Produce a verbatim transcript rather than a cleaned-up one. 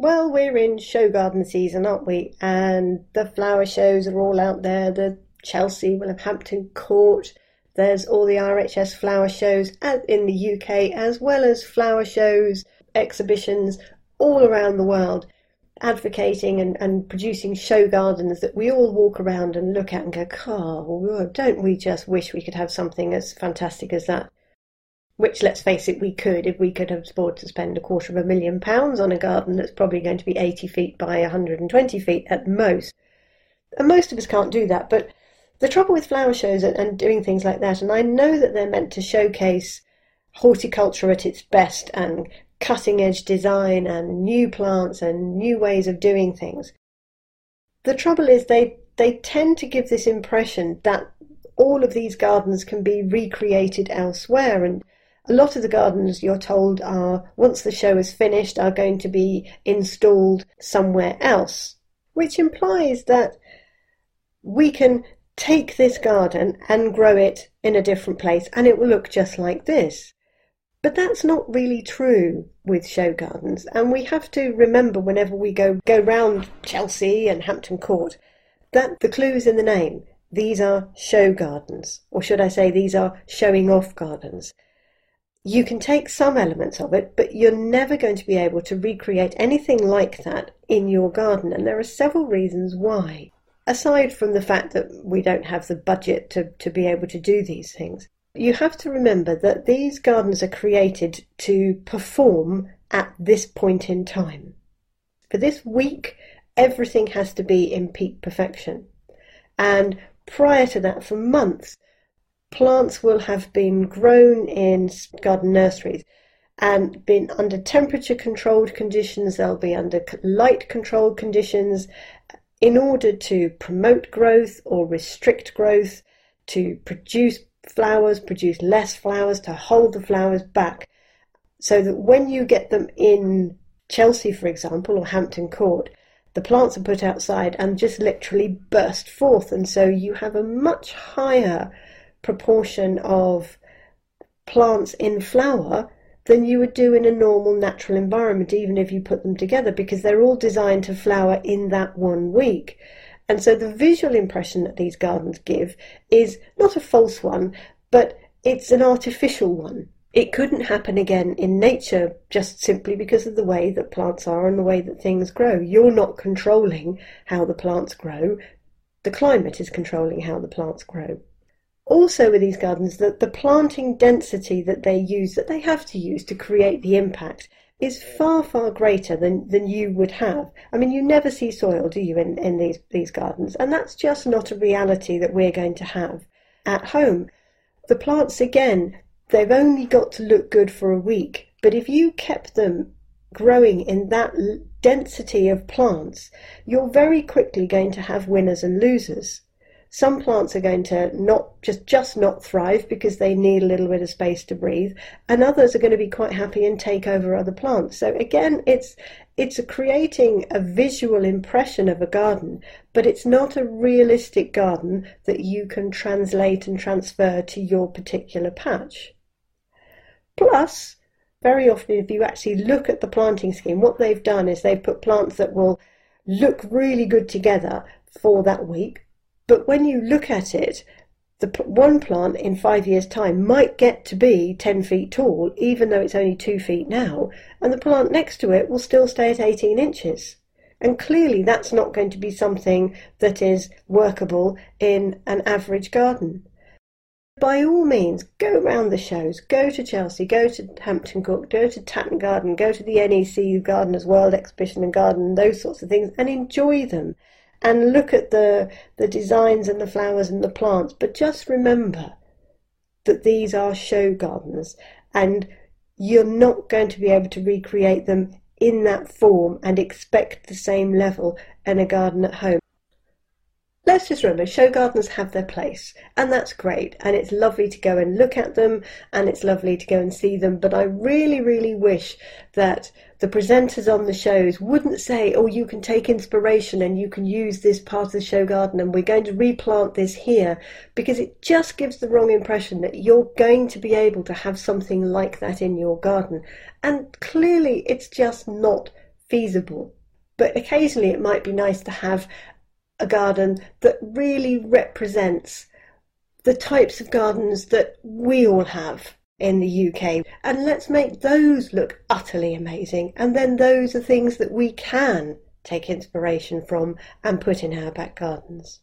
Well, we're in show garden season, aren't we? And the flower shows are all out there. The Chelsea will have Hampton Court. There's all the R H S flower shows in the U K, as well as flower shows, exhibitions all around the world, advocating and, and producing show gardens that we all walk around and look at and go, oh, don't we just wish we could have something as fantastic as that? Which, let's face it, we could. If we could have afforded to spend a quarter of a million pounds on a garden that's probably going to be eighty feet by one hundred twenty feet at most. And most of us can't do that. But the trouble with flower shows and, and doing things like that, and I know that they're meant to showcase horticulture at its best and cutting-edge design and new plants and new ways of doing things. The trouble is they, they tend to give this impression that all of these gardens can be recreated elsewhere, and a lot of the gardens, you're told, are, once the show is finished, are going to be installed somewhere else, which implies that we can take this garden and grow it in a different place and it will look just like this. But that's not really true with show gardens, and we have to remember whenever we go, go round Chelsea and Hampton Court that the clue's in the name. These are show gardens, or should I say these are showing off gardens. You can take some elements of it, but you're never going to be able to recreate anything like that in your garden, and there are several reasons why. Aside from the fact that we don't have the budget to, to be able to do these things, you have to remember that these gardens are created to perform at this point in time. For this week, everything has to be in peak perfection, and prior to that, for months, plants will have been grown in garden nurseries and been under temperature-controlled conditions. They'll be under light-controlled conditions in order to promote growth or restrict growth, to produce flowers, produce less flowers, to hold the flowers back, so that when you get them in Chelsea, for example, or Hampton Court, the plants are put outside and just literally burst forth, and so you have a much higher proportion of plants in flower than you would do in a normal natural environment, even if you put them together, because they're all designed to flower in that one week. And so the visual impression that these gardens give is not a false one, but it's an artificial one. It couldn't happen again in nature, just simply because of the way that plants are and the way that things grow. You're not controlling how the plants grow. The climate is controlling how the plants grow. Also with these gardens, that the planting density that they use, that they have to use to create the impact, is far, far greater than, than you would have. I mean, you never see soil, do you, in, in these, these gardens? And that's just not a reality that we're going to have at home. The plants, again, they've only got to look good for a week, but if you kept them growing in that density of plants, you're very quickly going to have winners and losers. Some plants are going to not just, just not thrive because they need a little bit of space to breathe, and others are going to be quite happy and take over other plants. So again, it's it's creating a visual impression of a garden, but it's not a realistic garden that you can translate and transfer to your particular patch. Plus, very often if you actually look at the planting scheme, what they've done is they've put plants that will look really good together for that week, but when you look at it, the one plant in five years' time might get to be ten feet tall, even though it's only two feet now, and the plant next to it will still stay at eighteen inches. And clearly that's not going to be something that is workable in an average garden. By all means, go round the shows, go to Chelsea, go to Hampton Court, go to Tatton Garden, go to the N E C Gardeners World Exhibition and Garden, those sorts of things, and enjoy them. And look at the, the designs and the flowers and the plants, but just remember that these are show gardens and you're not going to be able to recreate them in that form and expect the same level in a garden at home. Let's just remember, show gardens have their place, and that's great, and it's lovely to go and look at them, and it's lovely to go and see them, but I really, really wish that the presenters on the shows wouldn't say, oh, you can take inspiration and you can use this part of the show garden and we're going to replant this here, because it just gives the wrong impression that you're going to be able to have something like that in your garden, and clearly it's just not feasible. But occasionally it might be nice to have a garden that really represents the types of gardens that we all have in the U K, and let's make those look utterly amazing, and then those are things that we can take inspiration from and put in our back gardens.